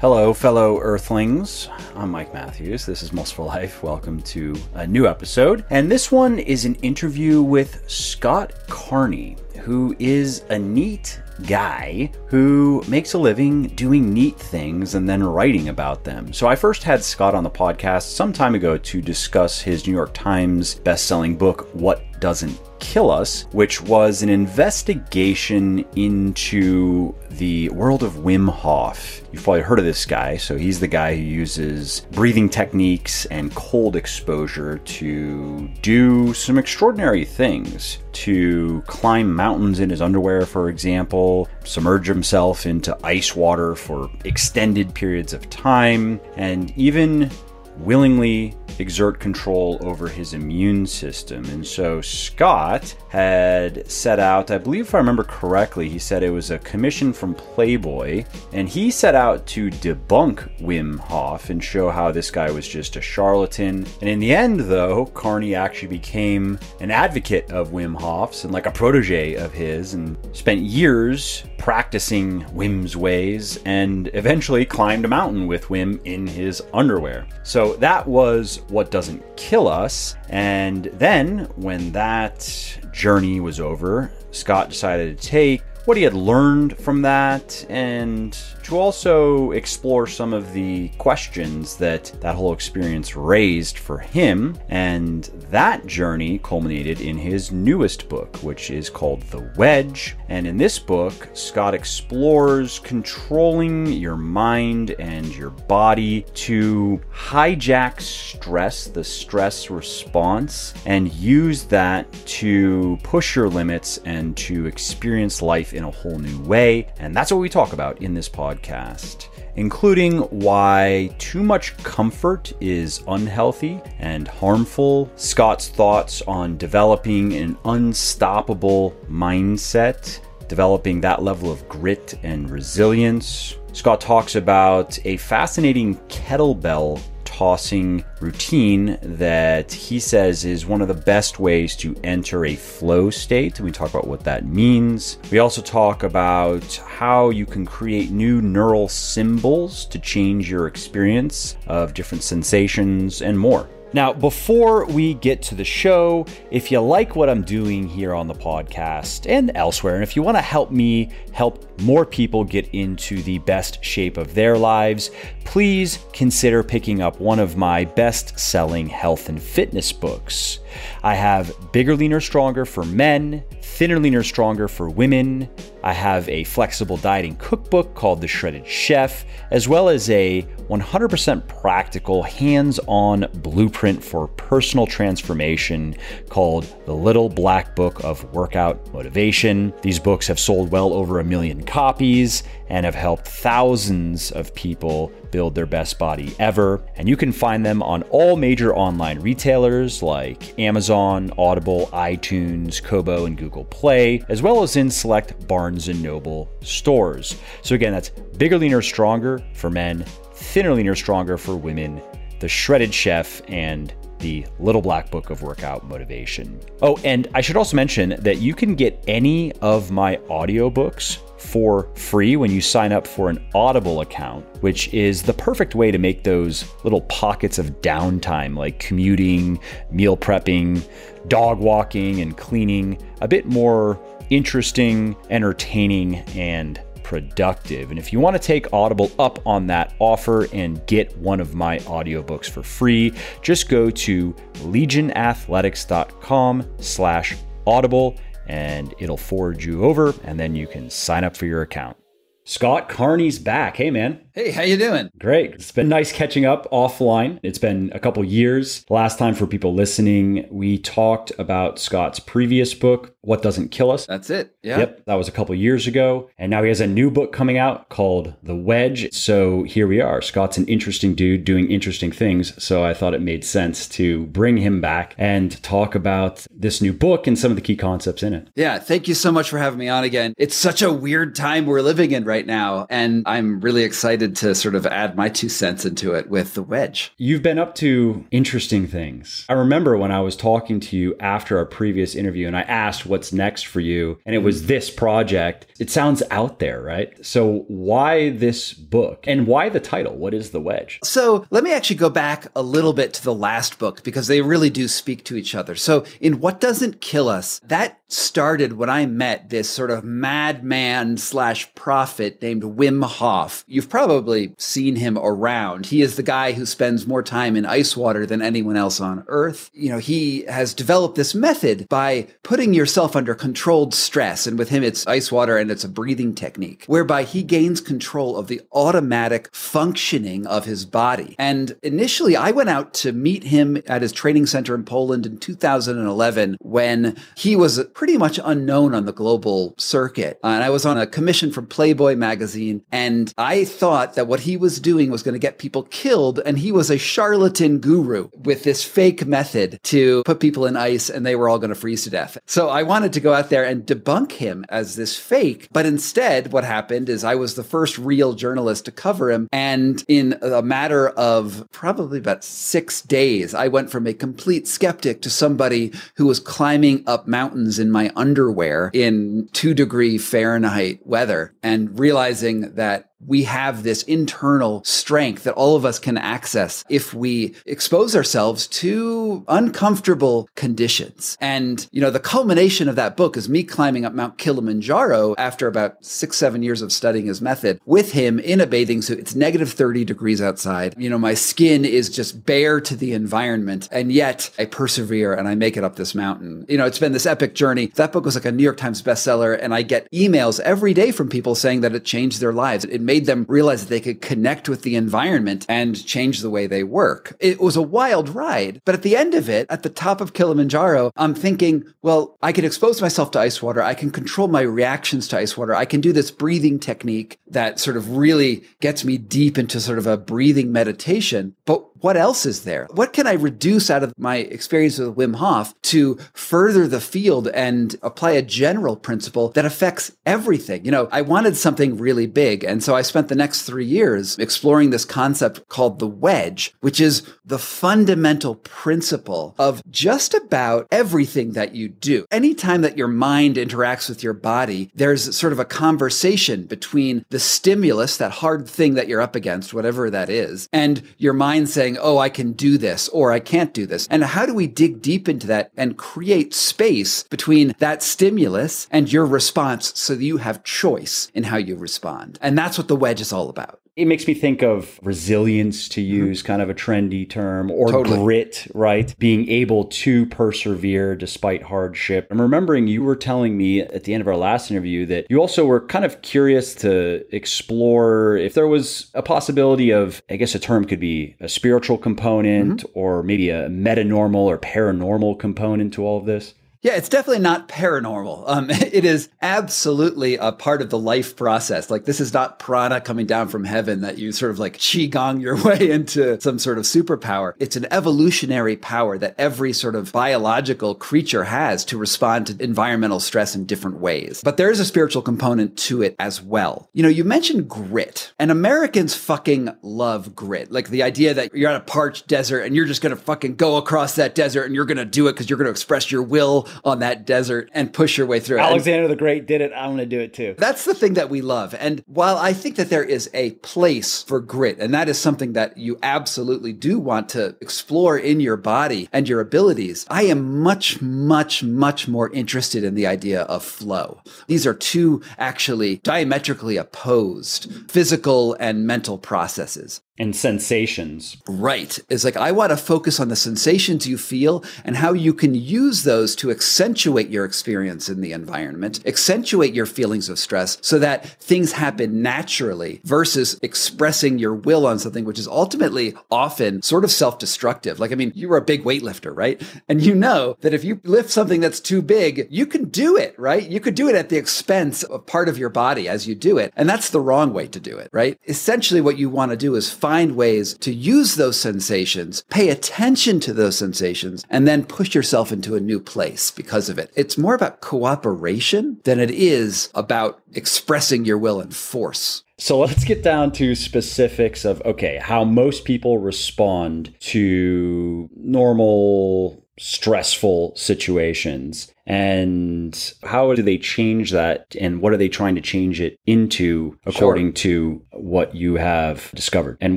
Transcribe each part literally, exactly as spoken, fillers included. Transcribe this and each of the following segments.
Hello, fellow Earthlings. I'm Mike Matthews. This is Muscle for Life. Welcome to a new episode. And this one is an interview with Scott Carney, who is a neat guy who makes a living doing neat things and then writing about them. So I first had Scott on the podcast some time ago to discuss his New York Times best-selling book, What Doesn't Kill Us, which was an investigation into the world of Wim Hof. You've probably heard of this guy. So he's the guy who uses breathing techniques and cold exposure to do some extraordinary things, to climb mountains in his underwear, for example, submerge himself into ice water for extended periods of time, and even willingly exert control over his immune system. And so Scott had set out, I believe if I remember correctly, he said it was a commission from Playboy, and he set out to debunk Wim Hof and show how this guy was just a charlatan. And in the end, though, Carney actually became an advocate of Wim Hof's and like a protege of his, and spent years practicing Wim's ways and eventually climbed a mountain with Wim in his underwear. So that was What Doesn't Kill Us. And then when that journey was over, Scott decided to take what he had learned from that and to also explore some of the questions that that whole experience raised for him. And that journey culminated in his newest book, which is called The Wedge. And in this book, Scott explores controlling your mind and your body to hijack stress, the stress response, and use that to push your limits and to experience life in a whole new way. And that's what we talk about in this podcast, including why too much comfort is unhealthy and harmful, Scott's thoughts on developing an unstoppable mindset, developing that level of grit and resilience. Scott talks about a fascinating kettlebell tossing routine that he says is one of the best ways to enter a flow state. We talk about what that means. We also talk about how you can create new neural symbols to change your experience of different sensations and more. Now, before we get to the show, if you like what I'm doing here on the podcast and elsewhere, and if you want to help me help more people get into the best shape of their lives, please consider picking up one of my best-selling health and fitness books. I have Bigger, Leaner, Stronger for men, Thinner, Leaner, Stronger for women. I have a flexible dieting cookbook called The Shredded Chef, as well as a one hundred percent practical, hands-on blueprint for personal transformation called The Little Black Book of Workout Motivation. These books have sold well over a million copies and have helped thousands of people build their best body ever. And you can find them on all major online retailers like Amazon, Audible, iTunes, Kobo, and Google Play, as well as in select Barnes and Noble stores. So again, that's Bigger, Leaner, Stronger for men, Thinner, Leaner, Stronger for women, The Shredded Chef, and The Little Black Book of Workout Motivation. Oh, and I should also mention that you can get any of my audiobooks for free when you sign up for an Audible account, which is the perfect way to make those little pockets of downtime, like commuting, meal prepping, dog walking, and cleaning, a bit more interesting, entertaining, and productive. And if you want to take Audible up on that offer and get one of my audiobooks for free, just go to legion athletics dot com slash audible and it'll forward you over, and then you can sign up for your account. Scott Carney's back. Hey, man. Hey, how you doing? Great. It's been nice catching up offline. It's been a couple years. Last time, for people listening, we talked about Scott's previous book, What Doesn't Kill Us. That's it. Yeah. Yep. That was a couple years ago. And now he has a new book coming out called The Wedge. So here we are. Scott's an interesting dude doing interesting things, so I thought it made sense to bring him back and talk about this new book and some of the key concepts in it. Yeah. Thank you so much for having me on again. It's such a weird time we're living in right now. And I'm really excited to sort of add my two cents into it with The Wedge. You've been up to interesting things. I remember when I was talking to you after our previous interview and I asked what's next for you. And it was this project. It sounds out there, right? So why this book and why the title? What is The Wedge? So let me actually go back a little bit to the last book because they really do speak to each other. So in What Doesn't Kill Us, that started when I met this sort of madman slash prophet named Wim Hof. You've probably seen him around. He is the guy who spends more time in ice water than anyone else on earth. You know, he has developed this method by putting yourself under controlled stress. And with him, it's ice water and it's a breathing technique, whereby he gains control of the automatic functioning of his body. And initially, I went out to meet him at his training center in Poland in two thousand eleven when he was pretty much unknown on the global circuit. And I was on a commission from Playboy magazine, and I thought that what he was doing was going to get people killed, and he was a charlatan guru with this fake method to put people in ice, and they were all going to freeze to death. So I wanted to go out there and debunk him as this fake, but instead what happened is I was the first real journalist to cover him, and in a matter of probably about six days, I went from a complete skeptic to somebody who was climbing up mountains in my underwear in two degree Fahrenheit weather and realizing that we have this internal strength that all of us can access if we expose ourselves to uncomfortable conditions. And, you know, the culmination of that book is me climbing up Mount Kilimanjaro after about six, seven years of studying his method with him in a bathing suit. It's negative thirty degrees outside. You know, my skin is just bare to the environment. And yet I persevere and I make it up this mountain. You know, it's been this epic journey. That book was like a New York Times bestseller. And I get emails every day from people saying that it changed their lives. It made them realize that they could connect with the environment and change the way they work. It was a wild ride. But at the end of it, at the top of Kilimanjaro, I'm thinking, well, I can expose myself to ice water. I can control my reactions to ice water. I can do this breathing technique that sort of really gets me deep into sort of a breathing meditation. But what else is there? What can I reduce out of my experience with Wim Hof to further the field and apply a general principle that affects everything? You know, I wanted something really big. And so I spent the next three years exploring this concept called the wedge, which is the fundamental principle of just about everything that you do. Anytime that your mind interacts with your body, there's sort of a conversation between the stimulus, that hard thing that you're up against, whatever that is, and your mind saying, oh, I can do this, or I can't do this. And how do we dig deep into that and create space between that stimulus and your response so that you have choice in how you respond? And that's what the wedge is all about. It makes me think of resilience, to use kind of a trendy term, or totally. Grit, right? Being able to persevere despite hardship. I'm remembering you were telling me at the end of our last interview that you also were kind of curious to explore if there was a possibility of, I guess a term could be a spiritual component, mm-hmm. or maybe a metanormal or paranormal component to all of this. Yeah, it's definitely not paranormal. Um, it is absolutely a part of the life process. Like, this is not prana coming down from heaven that you sort of like qigong your way into some sort of superpower. It's an evolutionary power that every sort of biological creature has to respond to environmental stress in different ways. But there is a spiritual component to it as well. You know, you mentioned grit, and Americans fucking love grit. Like, the idea that you're at a parched desert and you're just going to fucking go across that desert and you're going to do it because you're going to express your will on that desert and push your way through it. Alexander the Great did it. I'm going to do it too. That's the thing that we love. And while I think that there is a place for grit, and that is something that you absolutely do want to explore in your body and your abilities, I am much, much, much more interested in the idea of flow. These are two actually diametrically opposed physical and mental processes. And sensations. Right. It's like, I want to focus on the sensations you feel and how you can use those to accentuate your experience in the environment, accentuate your feelings of stress so that things happen naturally versus expressing your will on something, which is ultimately often sort of self-destructive. Like, I mean, you were a big weightlifter, right? And you know that if you lift something that's too big, you can do it, right? You could do it at the expense of part of your body as you do it. And that's the wrong way to do it, right? Essentially, what you want to do is find Find ways to use those sensations, pay attention to those sensations, and then push yourself into a new place because of it. It's more about cooperation than it is about expressing your will and force. So let's get down to specifics of, okay, how most people respond to normal stressful situations, and how do they change that, and what are they trying to change it into according sure. to what you have discovered and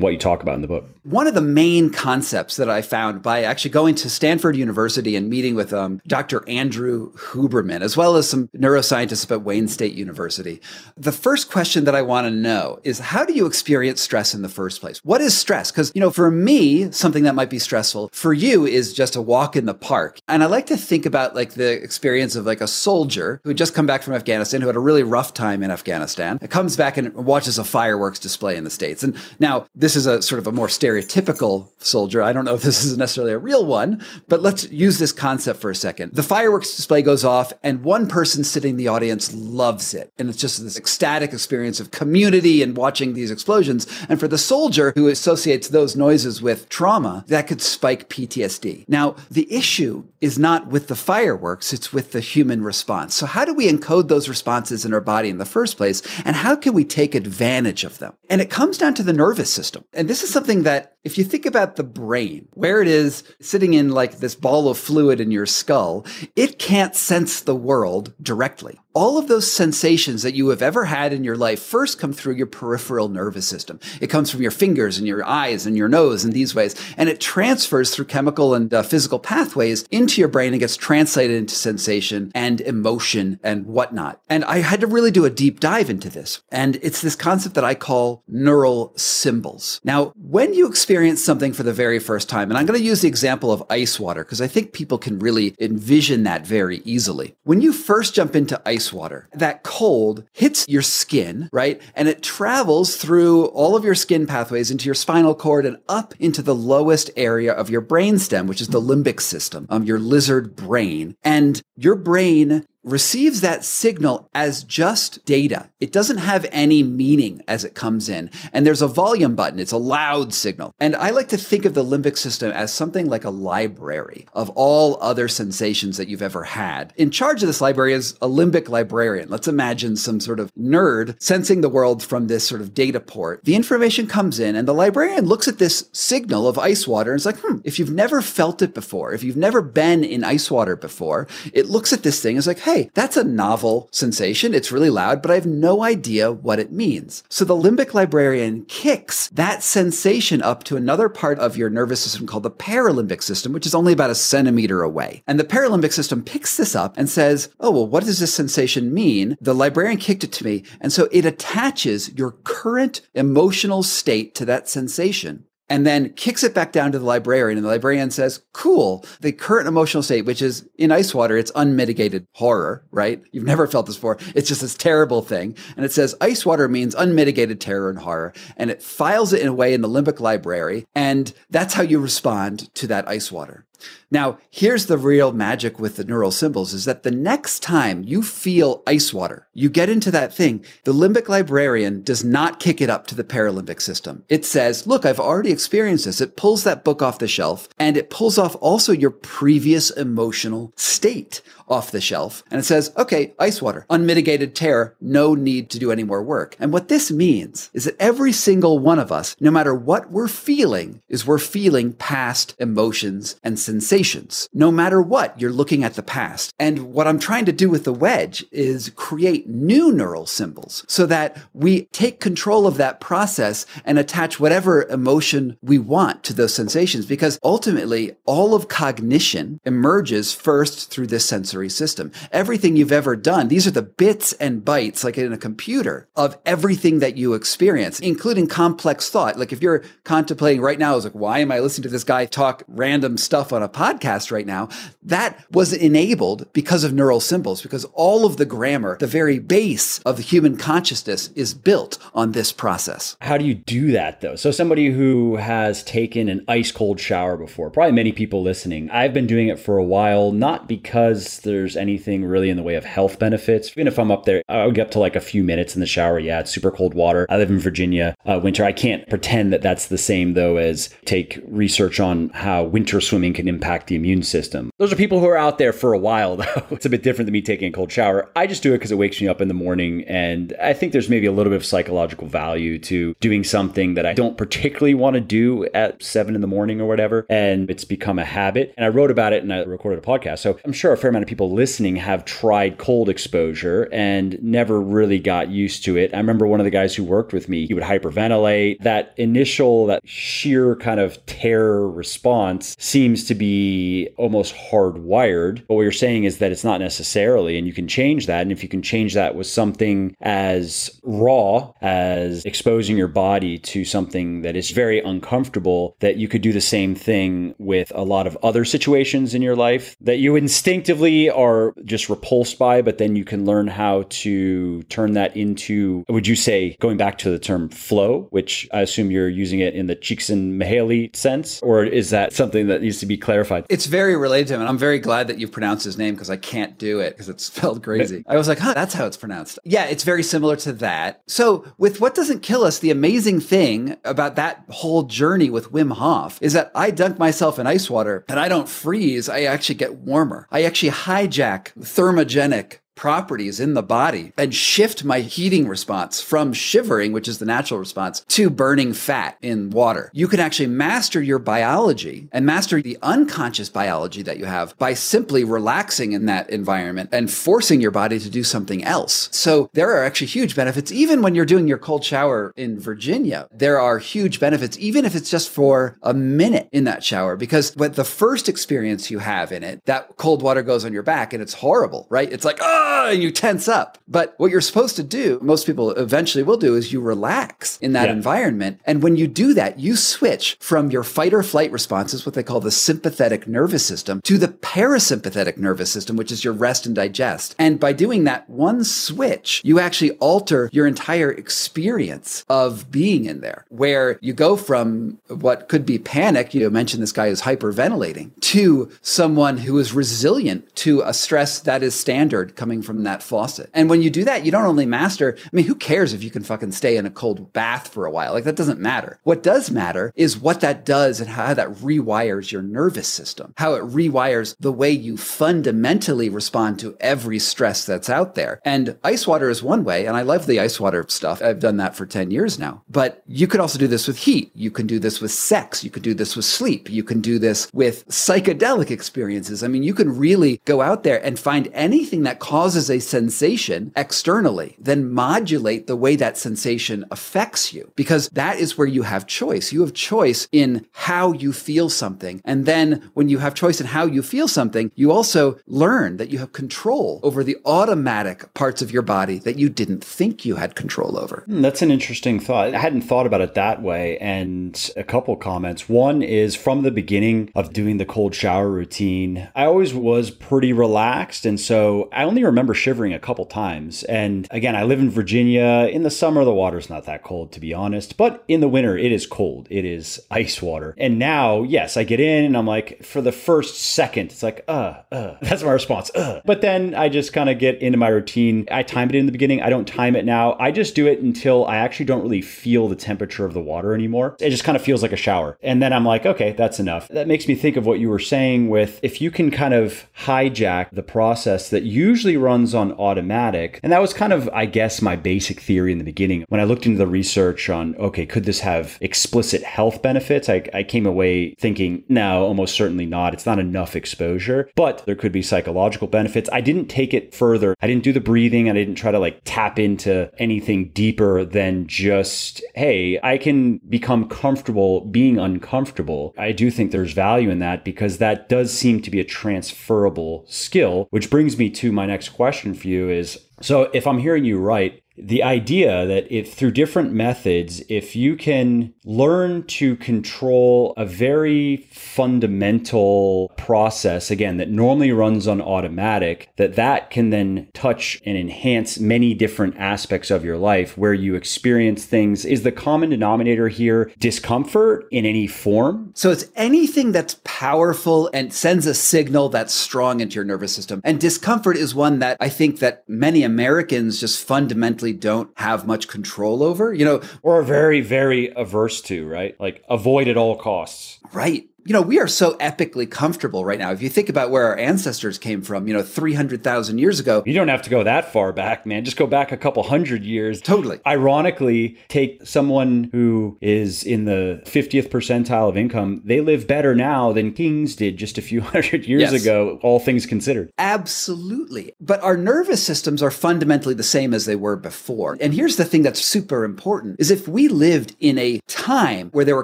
what you talk about in the book? One of the main concepts that I found by actually going to Stanford University and meeting with um, Doctor Andrew Huberman, as well as some neuroscientists at Wayne State University, the first question that I want to know is, how do you experience stress in the first place? What is stress? Because, you know, for me, something that might be stressful for you is just a walk in the park. And I like to think about like the experience of like a soldier who had just come back from Afghanistan, who had a really rough time in Afghanistan, and comes back and watches a fireworks display in the States. And now this is a sort of a more stereotypical soldier. I don't know if this is necessarily a real one, but let's use this concept for a second. The fireworks display goes off and one person sitting in the audience loves it. And it's just this ecstatic experience of community and watching these explosions. And for the soldier who associates those noises with trauma, that could spike P T S D. Now, the issue is not with the fireworks, it's with the human response. So how do we encode those responses in our body in the first place? And how can we take advantage of them? And it comes down to the nervous system. And this is something that, if you think about the brain, where it is sitting in like this ball of fluid in your skull, it can't sense the world directly. All of those sensations that you have ever had in your life first come through your peripheral nervous system. It comes from your fingers and your eyes and your nose in these ways, and it transfers through chemical and uh, physical pathways into your brain and gets translated into sensation and emotion and whatnot. And I had to really do a deep dive into this. And it's this concept that I call neural symbols. Now, when you experience something for the very first time, and I'm going to use the example of ice water, because I think people can really envision that very easily. When you first jump into ice water, that cold hits your skin, right? And it travels through all of your skin pathways into your spinal cord and up into the lowest area of your brainstem, which is the limbic system, um, your lizard brain. And your brain receives that signal as just data. It doesn't have any meaning as it comes in. And there's a volume button. It's a loud signal. And I like to think of the limbic system as something like a library of all other sensations that you've ever had. In charge of this library is a limbic librarian. Let's imagine some sort of nerd sensing the world from this sort of data port. The information comes in and the librarian looks at this signal of ice water and it's like, hmm, if you've never felt it before, if you've never been in ice water before, it looks at this thing and is like, hey, Hey, that's a novel sensation. It's really loud, but I have no idea what it means. So the limbic librarian kicks that sensation up to another part of your nervous system called the paralimbic system, which is only about a centimeter away. And the paralimbic system picks this up and says, oh, well, what does this sensation mean? The librarian kicked it to me. And so it attaches your current emotional state to that sensation, and then kicks it back down to the librarian. And the librarian says, cool, the current emotional state, which is in ice water, it's unmitigated horror, right? You've never felt this before. It's just this terrible thing. And it says ice water means unmitigated terror and horror. And it files it in a way in the limbic library. And that's how you respond to that ice water. Now, here's the real magic with the neural symbols is that the next time you feel ice water, you get into that thing, the limbic librarian does not kick it up to the paralimbic system. It says, look, I've already experienced this. It pulls that book off the shelf and it pulls off also your previous emotional state off the shelf. And it says, okay, ice water, unmitigated terror, no need to do any more work. And what this means is that every single one of us, no matter what we're feeling, is we're feeling past emotions and sensations. Sensations. No matter what, you're looking at the past. And what I'm trying to do with the wedge is create new neural symbols so that we take control of that process and attach whatever emotion we want to those sensations, because ultimately all of cognition emerges first through this sensory system. Everything you've ever done, these are the bits and bytes, like in a computer, of everything that you experience, including complex thought. Like if you're contemplating right now, it's like, why am I listening to this guy talk random stuff on a podcast right now? That was enabled because of neural symbols, because all of the grammar, the very base of the human consciousness, is built on this process. How do you do that though? So somebody who has taken an ice cold shower before, probably many people listening, I've been doing it for a while, not because there's anything really in the way of health benefits. Even if I'm up there, I'll get up to like a few minutes in the shower. Yeah, it's super cold water. I live in Virginia, uh, winter. I can't pretend that that's the same though as take research on how winter swimming can impact the immune system. Those are people who are out there for a while though. It's a bit different than me taking a cold shower. I just do it because it wakes me up in the morning. And I think there's maybe a little bit of psychological value to doing something that I don't particularly want to do at seven in the morning or whatever. And it's become a habit. And I wrote about it and I recorded a podcast. So I'm sure a fair amount of people listening have tried cold exposure and never really got used to it. I remember one of the guys who worked with me, he would hyperventilate. That initial, that sheer kind of terror response seems to be almost hardwired. But what you're saying is that it's not necessarily, and you can change that. And if you can change that with something as raw as exposing your body to something that is very uncomfortable, that you could do the same thing with a lot of other situations in your life that you instinctively are just repulsed by, but then you can learn how to turn that into, would you say, going back to the term flow, which I assume you're using it in the Csikszentmihalyi sense, or is that something that needs to be clarified? It's very related to him, and I'm very glad that you pronounced his name because I can't do it because it's spelled crazy. I was like, huh, that's how it's pronounced. Yeah, it's very similar to that. So with What Doesn't Kill Us, the amazing thing about that whole journey with Wim Hof is that I dunk myself in ice water and I don't freeze. I actually get warmer. I actually hijack thermogenic properties in the body and shift my heating response from shivering, which is the natural response, to burning fat in water. You can actually master your biology and master the unconscious biology that you have by simply relaxing in that environment and forcing your body to do something else. So there are actually huge benefits. Even when you're doing your cold shower in Virginia, there are huge benefits, even if it's just for a minute in that shower, because with the first experience you have in it, that cold water goes on your back and it's horrible, right? It's like, oh, and you tense up. But what you're supposed to do, most people eventually will do, is you relax in that yeah. environment. And when you do that, you switch from your fight or flight responses, what they call the sympathetic nervous system, to the parasympathetic nervous system, which is your rest and digest. And by doing that one switch, you actually alter your entire experience of being in there, where you go from what could be panic, you mentioned this guy who's hyperventilating, to someone who is resilient to a stress that is standard coming from that faucet. And when you do that, you don't only master, I mean, who cares if you can fucking stay in a cold bath for a while? Like, that doesn't matter. What does matter is what that does and how that rewires your nervous system, how it rewires the way you fundamentally respond to every stress that's out there. And ice water is one way, and I love the ice water stuff. I've done that for ten years now. But you could also do this with heat. You can do this with sex. You could do this with sleep. You can do this with psychedelic experiences. I mean, you can really go out there and find anything that causes causes a sensation externally, then modulate the way that sensation affects you, because that is where you have choice. You have choice in how you feel something. And then when you have choice in how you feel something, you also learn that you have control over the automatic parts of your body that you didn't think you had control over. Mm, that's an interesting thought. I hadn't thought about it that way. And a couple comments. One is, from the beginning of doing the cold shower routine, I always was pretty relaxed. And so I only remember I remember shivering a couple times. And again, I live in Virginia. In the summer, the water's not that cold, to be honest. But in the winter, it is cold. It is ice water. And now, yes, I get in and I'm like, for the first second, it's like, uh, uh. That's my response, uh. But then I just kind of get into my routine. I time it in the beginning. I don't time it now. I just do it until I actually don't really feel the temperature of the water anymore. It just kind of feels like a shower. And then I'm like, okay, that's enough. That makes me think of what you were saying with, if you can kind of hijack the process that usually runs on automatic. And that was kind of, I guess, my basic theory in the beginning. When I looked into the research on, okay, could this have explicit health benefits? I, I came away thinking, no, almost certainly not. It's not enough exposure, but there could be psychological benefits. I didn't take it further. I didn't do the breathing. I didn't try to like tap into anything deeper than just, hey, I can become comfortable being uncomfortable. I do think there's value in that, because that does seem to be a transferable skill, which brings me to my next question for you is, so if I'm hearing you right, the idea that if through different methods, if you can learn to control a very fundamental process, again, that normally runs on automatic, that that can then touch and enhance many different aspects of your life where you experience things. Is the common denominator here discomfort in any form? So it's anything that's powerful and sends a signal that's strong into your nervous system. And discomfort is one that I think that many Americans just fundamentally don't have much control over, you know, or are very, very averse to, right? Like avoid at all costs. Right. You know, we are so epically comfortable right now. If you think about where our ancestors came from, you know, three hundred thousand years ago. You don't have to go that far back, man. Just go back a couple hundred years. Totally. Ironically, take someone who is in the fiftieth percentile of income. They live better now than kings did just a few hundred years yes. ago, all things considered. Absolutely. But our nervous systems are fundamentally the same as they were before. And here's the thing that's super important is if we lived in a time where there were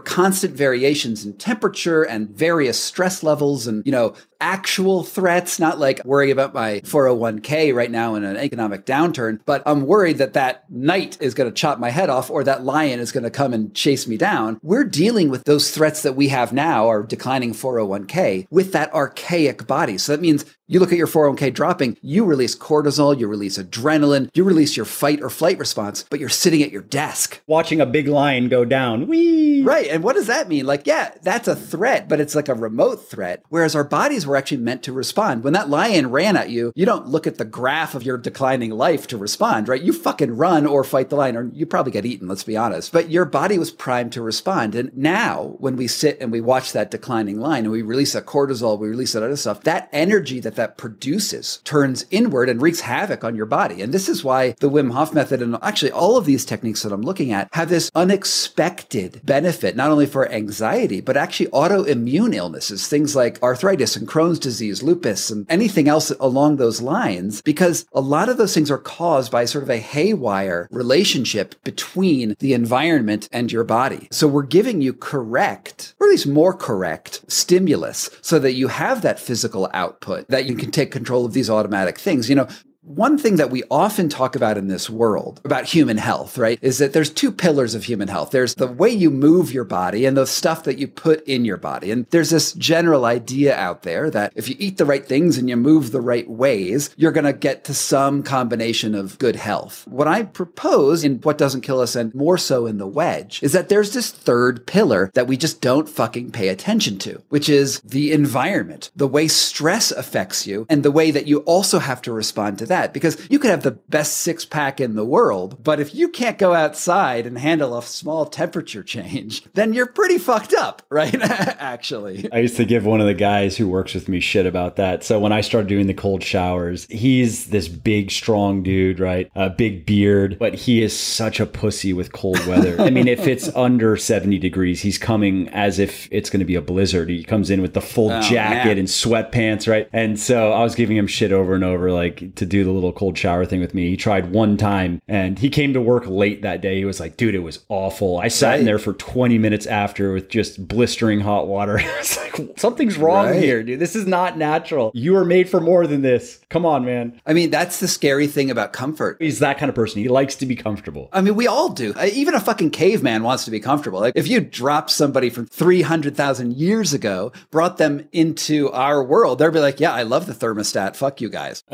constant variations in temperature and various stress levels and, you know, actual threats, not like worrying about my four oh one k right now in an economic downturn, but I'm worried that that knight is going to chop my head off or that lion is going to come and chase me down. We're dealing with those threats that we have now, our declining four oh one k, with that archaic body. So that means you look at your four oh one k dropping, you release cortisol, you release adrenaline, you release your fight or flight response, but you're sitting at your desk. Watching a big lion go down. Whee! Right. And what does that mean? Like, yeah, that's a threat, but it's like a remote threat. Whereas our bodies were actually meant to respond. When that lion ran at you, you don't look at the graph of your declining life to respond, right? You fucking run or fight the lion, or you probably get eaten, let's be honest. But your body was primed to respond. And now when we sit and we watch that declining lion and we release that cortisol, we release that other stuff, that energy that that produces turns inward and wreaks havoc on your body. And this is why the Wim Hof method and actually all of these techniques that I'm looking at have this unexpected benefit, not only for anxiety, but actually autoimmune illnesses, things like arthritis and Crohn's disease, lupus, and anything else along those lines, because a lot of those things are caused by sort of a haywire relationship between the environment and your body. So we're giving you correct, or at least more correct, stimulus so that you have that physical output, that you can take control of these automatic things. You know, one thing that we often talk about in this world about human health, right, is that there's two pillars of human health. There's the way you move your body and the stuff that you put in your body. And there's this general idea out there that if you eat the right things and you move the right ways, you're going to get to some combination of good health. What I propose in What Doesn't Kill Us and more so in The Wedge is that there's this third pillar that we just don't fucking pay attention to, which is the environment, the way stress affects you and the way that you also have to respond to that, because you could have the best six pack in the world, but if you can't go outside and handle a small temperature change, then you're pretty fucked up, right? Actually, I used to give one of the guys who works with me shit about that. So when I started doing the cold showers, he's this big, strong dude, right? A big beard, but he is such a pussy with cold weather. I mean, if it's under seventy degrees, he's coming as if it's going to be a blizzard. He comes in with the full oh, jacket man. and sweatpants, right? And so I was giving him shit over and over, like, to do the little cold shower thing with me. He tried one time and he came to work late that day. He was like, dude, it was awful. I sat right. in there for twenty minutes after with just blistering hot water. I was like, something's wrong right. here, dude. This is not natural. You are made for more than this. Come on, man. I mean, that's the scary thing about comfort. He's that kind of person. He likes to be comfortable. I mean, we all do. Even a fucking caveman wants to be comfortable. Like, if you drop somebody from three hundred thousand years ago, brought them into our world, they'll be like, yeah, I love the thermostat. Fuck you guys.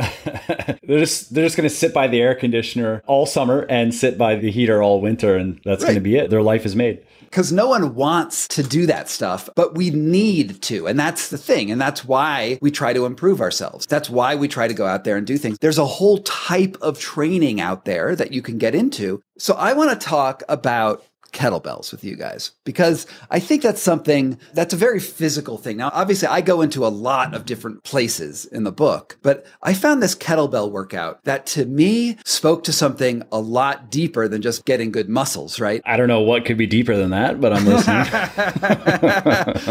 They're just they're just going to sit by the air conditioner all summer and sit by the heater all winter, and that's right. going to be it. Their life is made. Because no one wants to do that stuff, but we need to. And that's the thing. And that's why we try to improve ourselves. That's why we try to go out there and do things. There's a whole type of training out there that you can get into. So I want to talk about kettlebells with you guys, because I think that's something that's a very physical thing. Now, obviously, I go into a lot of different places in the book, but I found this kettlebell workout that to me spoke to something a lot deeper than just getting good muscles, right? I don't know what could be deeper than that, but I'm listening.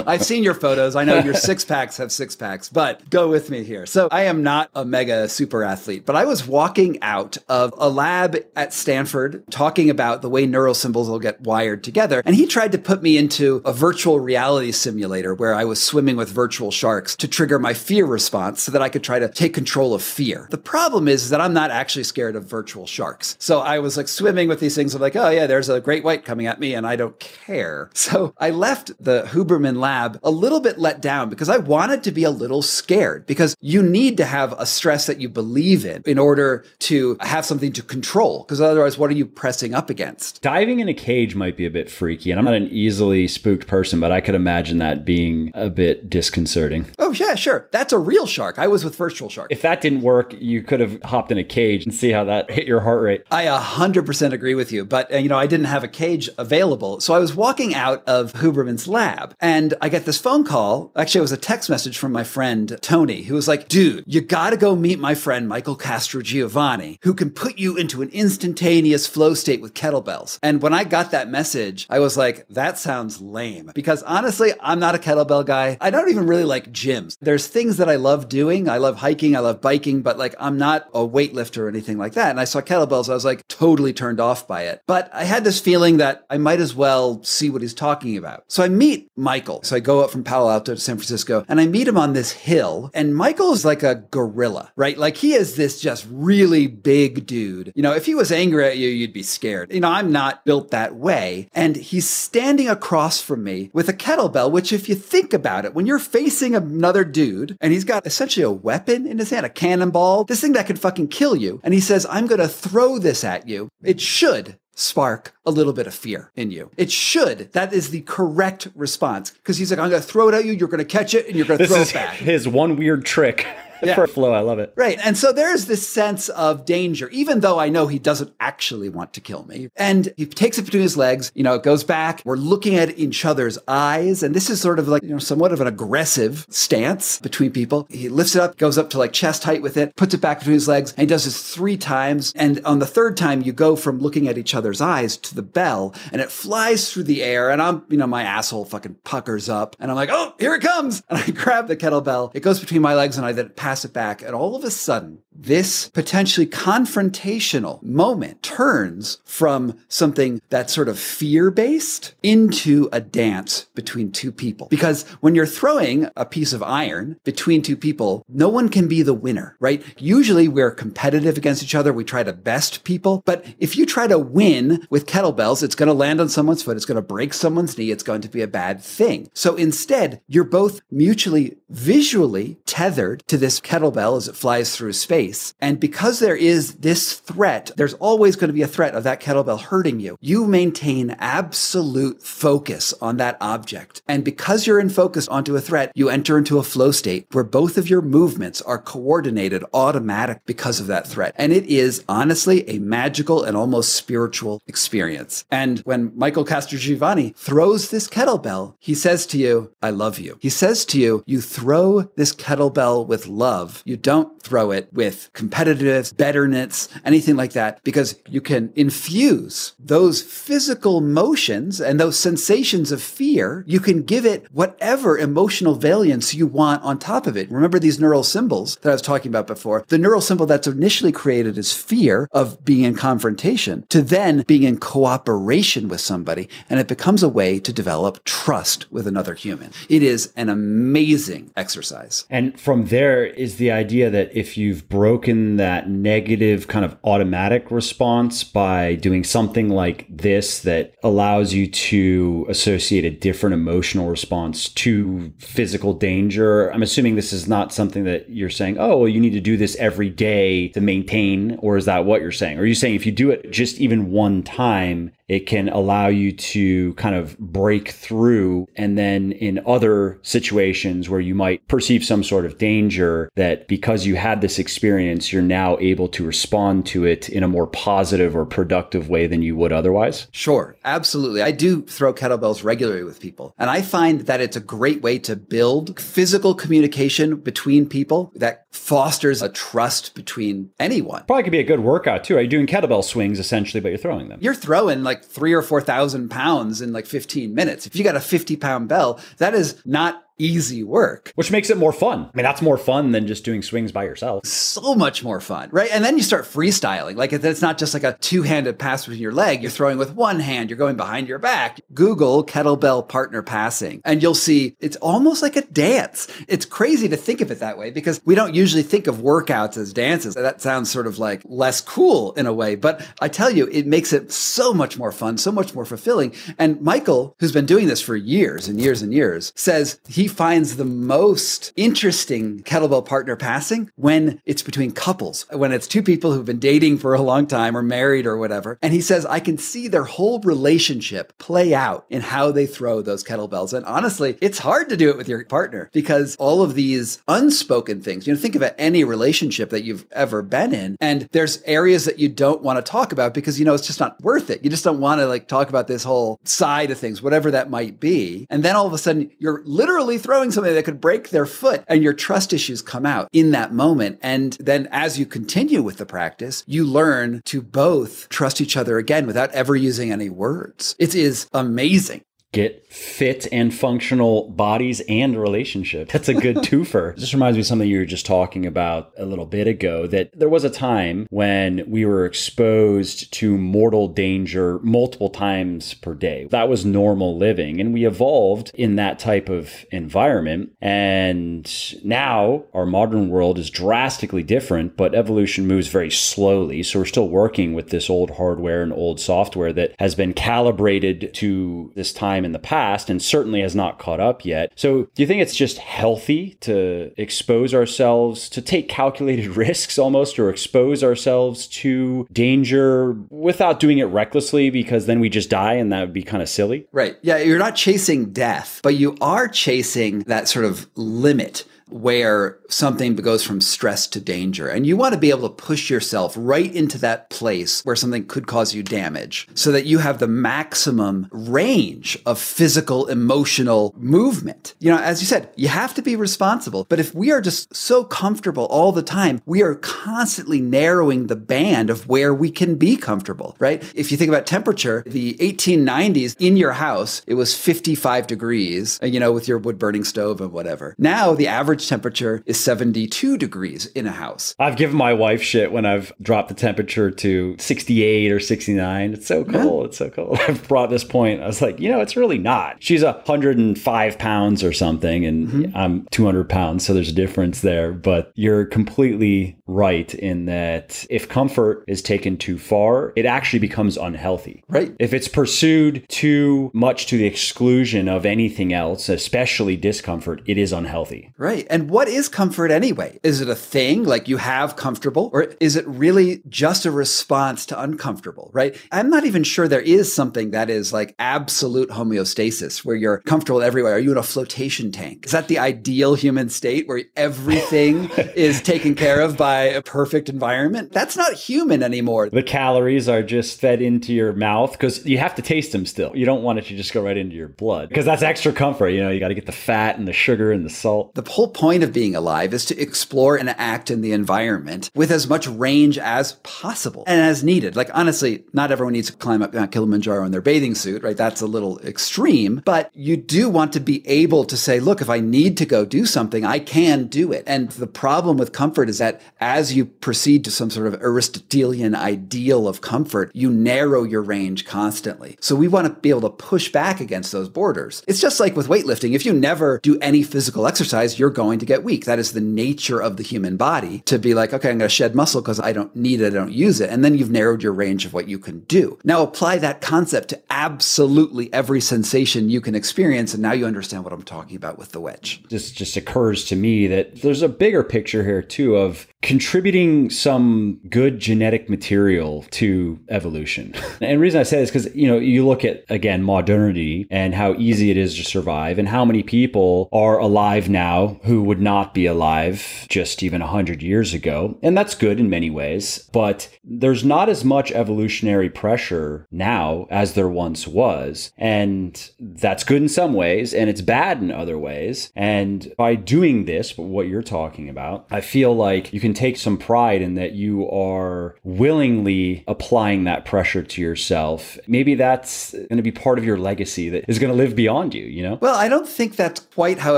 I've seen your photos. I know your six packs have six packs, but go with me here. So I am not a mega super athlete, but I was walking out of a lab at Stanford talking about the way neural symbols will get wired together. And he tried to put me into a virtual reality simulator where I was swimming with virtual sharks to trigger my fear response so that I could try to take control of fear. The problem is that I'm not actually scared of virtual sharks. So I was like swimming with these things of like, oh yeah, there's a great white coming at me and I don't care. So I left the Huberman lab a little bit let down because I wanted to be a little scared, because you need to have a stress that you believe in in order to have something to control, because otherwise what are you pressing up against? Diving in a cage might be a bit freaky, and I'm not an easily spooked person, but I could imagine that being a bit disconcerting. Oh yeah, sure. That's a real shark. I was with virtual shark. If that didn't work, you could have hopped in a cage and see how that hit your heart rate. I one hundred percent agree with you, but you know, I didn't have a cage available. So I was walking out of Huberman's lab and I get this phone call. Actually, it was a text message from my friend Tony, who was like, dude, you gotta go meet my friend Michael Castrogiovanni, who can put you into an instantaneous flow state with kettlebells. And when I got that message, I was like, that sounds lame, because honestly, I'm not a kettlebell guy. I don't even really like gyms. There's things that I love doing. I love hiking, I love biking, but like, I'm not a weightlifter or anything like that. And I saw kettlebells, I was like totally turned off by it. But I had this feeling that I might as well see what he's talking about. So I meet Michael. So I go up from Palo Alto to San Francisco and I meet him on this hill. And Michael is like a gorilla, right? Like he is this just really big dude. You know, if he was angry at you, you'd be scared. You know, I'm not built that way. And he's standing across from me with a kettlebell, which if you think about it, when you're facing another dude and he's got essentially a weapon in his hand, a cannonball, this thing that could fucking kill you. And he says, I'm going to throw this at you. It should spark a little bit of fear in you. It should. That is the correct response. Because he's like, I'm going to throw it at you. You're going to catch it and you're going to throw it back. His one weird trick. Yeah. For flow, I love it. Right. And so there's this sense of danger, even though I know he doesn't actually want to kill me. And he takes it between his legs, you know, it goes back. We're looking at each other's eyes. And this is sort of like, you know, somewhat of an aggressive stance between people. He lifts it up, goes up to like chest height with it, puts it back between his legs. And he does this three times. And on the third time, you go from looking at each other's eyes to the bell, and it flies through the air. And I'm, you know, my asshole fucking puckers up and I'm like, oh, here it comes. And I grab the kettlebell. It goes between my legs and I then pass it back. And all of a sudden, this potentially confrontational moment turns from something that's sort of fear-based into a dance between two people. Because when you're throwing a piece of iron between two people, no one can be the winner, right? Usually we're competitive against each other. We try to best people. But if you try to win with kettlebells, it's going to land on someone's foot. It's going to break someone's knee. It's going to be a bad thing. So instead, you're both mutually visually tethered to this kettlebell as it flies through space. And because there is this threat, there's always going to be a threat of that kettlebell hurting you. You maintain absolute focus on that object. And because you're in focus onto a threat, you enter into a flow state where both of your movements are coordinated automatic because of that threat. And it is honestly a magical and almost spiritual experience. And when Michael Castrogiovanni throws this kettlebell, he says to you, I love you. He says to you, you throw this kettlebell with love. You don't throw it with competitiveness, betterness, anything like that, because you can infuse those physical motions and those sensations of fear. You can give it whatever emotional variance you want on top of it. Remember these neural symbols that I was talking about before. The neural symbol that's initially created is fear of being in confrontation to then being in cooperation with somebody. And it becomes a way to develop trust with another human. It is an amazing exercise. And from there, is the idea that if you've broken that negative kind of automatic response by doing something like this that allows you to associate a different emotional response to physical danger, I'm assuming this is not something that you're saying, oh, well, you need to do this every day to maintain, or is that what you're saying? Or are you saying if you do it just even one time, it can allow you to kind of break through, and then in other situations where you might perceive some sort of danger, that because you had this experience, you're now able to respond to it in a more positive or productive way than you would otherwise? Sure, absolutely. I do throw kettlebells regularly with people, and I find that it's a great way to build physical communication between people that fosters a trust between anyone. Probably could be a good workout too. Are you doing kettlebell swings essentially, but you're throwing them? You're throwing like Like three or four thousand pounds in like fifteen minutes. If you got a fifty pound bell, that is not easy work. Which makes it more fun. I mean, that's more fun than just doing swings by yourself. So much more fun, right? And then you start freestyling. Like, it's not just like a two-handed pass with your leg. You're throwing with one hand. You're going behind your back. Google kettlebell partner passing, and you'll see it's almost like a dance. It's crazy to think of it that way because we don't usually think of workouts as dances. That sounds sort of like less cool in a way, but I tell you, it makes it so much more fun, so much more fulfilling. And Michael, who's been doing this for years and years and years, says he finds the most interesting kettlebell partner passing when it's between couples, when it's two people who've been dating for a long time or married or whatever. And he says, I can see their whole relationship play out in how they throw those kettlebells. And honestly, it's hard to do it with your partner because all of these unspoken things, you know, think of any relationship that you've ever been in. And there's areas that you don't want to talk about because, you know, it's just not worth it. You just don't want to like talk about this whole side of things, whatever that might be. And then all of a sudden you're literally throwing something that could break their foot and your trust issues come out in that moment. And then as you continue with the practice, you learn to both trust each other again without ever using any words. It is amazing. Get fit and functional bodies and relationships. That's a good twofer. This reminds me of something you were just talking about a little bit ago, that there was a time when we were exposed to mortal danger multiple times per day. That was normal living. And we evolved in that type of environment. And now our modern world is drastically different, but evolution moves very slowly. So we're still working with this old hardware and old software that has been calibrated to this time in the past and certainly has not caught up yet. So do you think it's just healthy to expose ourselves, to take calculated risks almost, or expose ourselves to danger without doing it recklessly because then we just die and that would be kind of silly? Right. Yeah, you're not chasing death, but you are chasing that sort of limit where something goes from stress to danger. And you want to be able to push yourself right into that place where something could cause you damage so that you have the maximum range of physical, emotional movement. You know, as you said, you have to be responsible. But if we are just so comfortable all the time, we are constantly narrowing the band of where we can be comfortable, right? If you think about temperature, the eighteen nineties in your house, it was fifty-five degrees, you know, with your wood burning stove and whatever. Now the average temperature is seventy-two degrees in a house. I've given my wife shit when I've dropped the temperature to sixty-eight or sixty-nine. It's so cold. Yeah. It's so cold. I've brought this point. I was like, you know, it's really not. She's one hundred five pounds or something, and mm-hmm. I'm two hundred pounds. So there's a difference there. But you're completely right in that if comfort is taken too far, it actually becomes unhealthy. Right. If it's pursued too much to the exclusion of anything else, especially discomfort, it is unhealthy. Right. And what is comfort anyway? Is it a thing like you have comfortable, or is it really just a response to uncomfortable, right? I'm not even sure there is something that is like absolute homeostasis where you're comfortable everywhere. Are you in a flotation tank? Is that the ideal human state where everything is taken care of by a perfect environment? That's not human anymore. The calories are just fed into your mouth because you have to taste them still. You don't want it to just go right into your blood because that's extra comfort. You know, you got to get the fat and the sugar and the salt. The whole point of being alive is to explore and act in the environment with as much range as possible and as needed. Like, honestly, not everyone needs to climb up Mount Kilimanjaro in their bathing suit, right? That's a little extreme, but you do want to be able to say, look, if I need to go do something, I can do it. And the problem with comfort is that as you proceed to some sort of Aristotelian ideal of comfort, you narrow your range constantly. So we want to be able to push back against those borders. It's just like with weightlifting. If you never do any physical exercise, you're going to get weak. That is the nature of the human body, to be like, okay, I'm going to shed muscle because I don't need it, I don't use it. And then you've narrowed your range of what you can do. Now apply that concept to absolutely every sensation you can experience. And now you understand what I'm talking about with the wedge. This just occurs to me that there's a bigger picture here too of contributing some good genetic material to evolution. And the reason I say this is because, you know, you look at, again, modernity and how easy it is to survive and how many people are alive now who who would not be alive just even one hundred years ago. And that's good in many ways, but there's not as much evolutionary pressure now as there once was. And that's good in some ways, and it's bad in other ways. And by doing this, what you're talking about, I feel like you can take some pride in that you are willingly applying that pressure to yourself. Maybe that's going to be part of your legacy that is going to live beyond you, you know? Well, I don't think that's quite how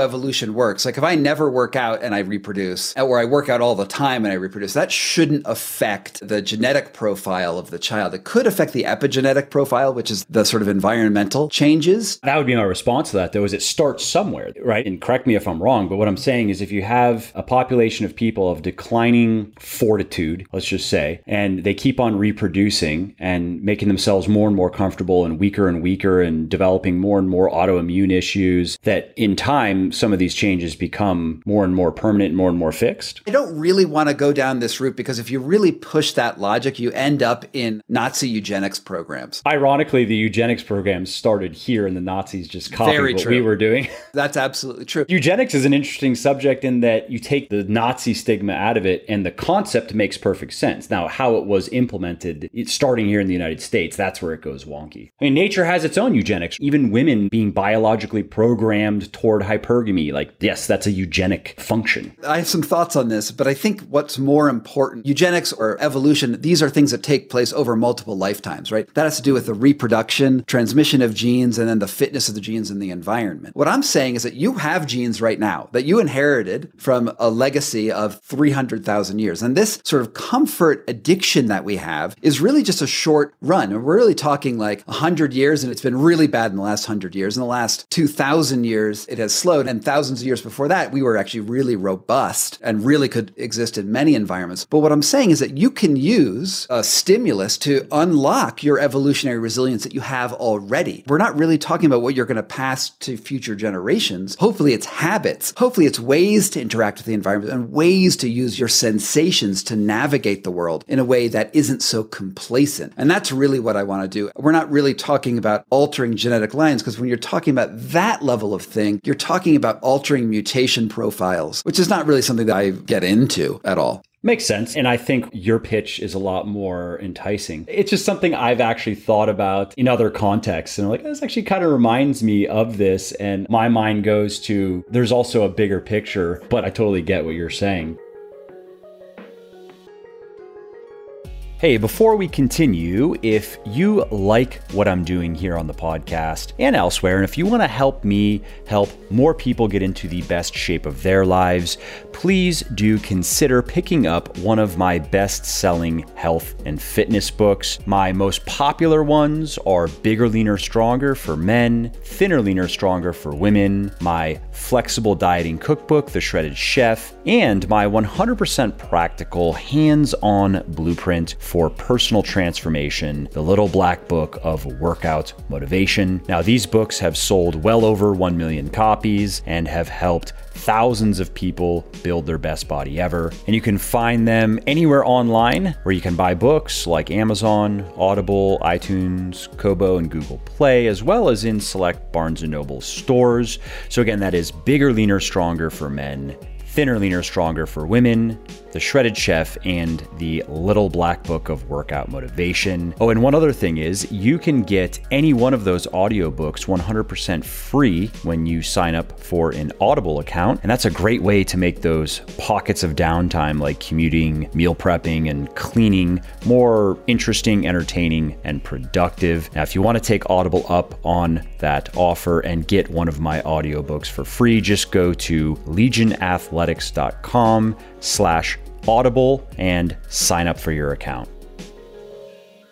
evolution works. Like if I never work out and I reproduce, or I work out all the time and I reproduce, that shouldn't affect the genetic profile of the child. It could affect the epigenetic profile, which is the sort of environmental changes. That would be my response to that, though, is it starts somewhere, right? And correct me if I'm wrong, but what I'm saying is if you have a population of people of declining fortitude, let's just say, and they keep on reproducing and making themselves more and more comfortable and weaker and weaker and developing more and more autoimmune issues, that in time, some of these changes become more and more permanent, more and more fixed. I don't really want to go down this route because if you really push that logic, you end up in Nazi eugenics programs. Ironically, the eugenics programs started here and the Nazis just copied Very what true. we were doing. That's absolutely true. Eugenics is an interesting subject in that you take the Nazi stigma out of it and the concept makes perfect sense. Now, how it was implemented, it's starting here in the United States, that's where it goes wonky. I mean, nature has its own eugenics, even women being biologically programmed toward hypergamy. Like, yes, that's a eugenic function. I have some thoughts on this, but I think what's more important, eugenics or evolution, these are things that take place over multiple lifetimes, right? That has to do with the reproduction, transmission of genes, and then the fitness of the genes in the environment. What I'm saying is that you have genes right now that you inherited from a legacy of three hundred thousand years. And this sort of comfort addiction that we have is really just a short run. We're really talking like one hundred years, and it's been really bad in the last one hundred years. In the last two thousand years, it has slowed, and thousands of years before that, we were actually really robust and really could exist in many environments. But what I'm saying is that you can use a stimulus to unlock your evolutionary resilience that you have already. We're not really talking about what you're going to pass to future generations. Hopefully it's habits. Hopefully it's ways to interact with the environment and ways to use your sensations to navigate the world in a way that isn't so complacent. And that's really what I want to do. We're not really talking about altering genetic lines, because when you're talking about that level of thing, you're talking about altering mutation profiles, which is not really something that I get into at all. Makes sense. And I think your pitch is a lot more enticing. It's just something I've actually thought about in other contexts. And I'm like, this actually kind of reminds me of this. And my mind goes to, there's also a bigger picture, but I totally get what you're saying. Hey, before we continue, if you like what I'm doing here on the podcast and elsewhere, and if you want to help me help more people get into the best shape of their lives, please do consider picking up one of my best-selling health and fitness books. My most popular ones are Bigger, Leaner, Stronger for men, Thinner, Leaner, Stronger for women, my flexible dieting cookbook, The Shredded Chef, and my one hundred percent practical hands-on blueprint for personal transformation, The Little Black Book of Workout Motivation. Now, these books have sold well over one million copies and have helped thousands of people build their best body ever. And you can find them anywhere online where you can buy books like Amazon, Audible, iTunes, Kobo, and Google Play, as well as in select Barnes and Noble stores. So again, that is Bigger, Leaner, Stronger for men, Thinner, Leaner, Stronger for women, The Shredded Chef, and The Little Black Book of Workout Motivation. Oh, and one other thing is you can get any one of those audiobooks one hundred percent free when you sign up for an Audible account. And that's a great way to make those pockets of downtime like commuting, meal prepping, and cleaning more interesting, entertaining, and productive. Now, if you want to take Audible up on that offer and get one of my audiobooks for free, just go to legion athletics dot com slash Audible and sign up for your account.